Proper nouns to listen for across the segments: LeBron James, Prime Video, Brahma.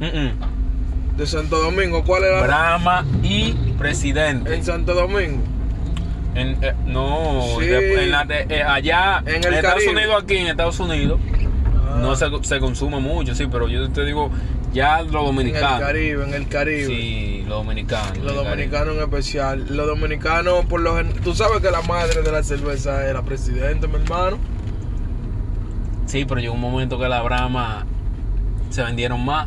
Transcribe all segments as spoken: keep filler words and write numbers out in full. Mm-mm. De Santo Domingo, ¿cuál era? Brahma y Presidente. ¿En Santo Domingo? En, eh, no, sí. de, en la de, eh, allá en, el en Estados Unidos, aquí en Estados Unidos, ah. no se, se consume mucho, sí, pero yo te digo, ya los dominicanos. En el Caribe, en el Caribe. Sí, los dominicanos. Los dominicanos en especial. Los dominicanos, por lo general, tú sabes que la madre de la cerveza era Presidente, mi hermano. Sí, pero llegó un momento que la Brahma se vendieron más.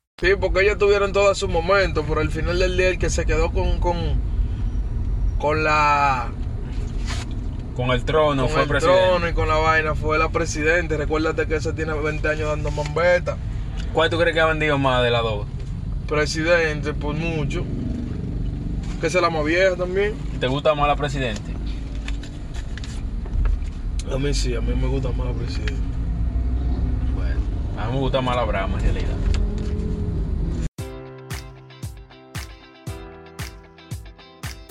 Sí, porque ellos tuvieron todo su momento, pero al final del día el que se quedó con con, con la con el trono con fue el presidente. Trono y con la vaina fue la presidente. Recuérdate que esa tiene veinte años dando mambeta. ¿Cuál tú crees que ha vendido más de las dos? Presidente, por mucho. Que se la más vieja también. ¿Te gusta más la presidente? A mí sí, a mí me gusta más la presidente. Bueno, a mí me gusta más la Brahma en realidad.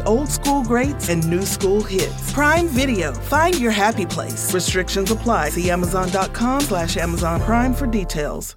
old school greats and new school hits. Prime Video. Find your happy place. Restrictions apply. See Amazon dot com slash Amazon Prime for details.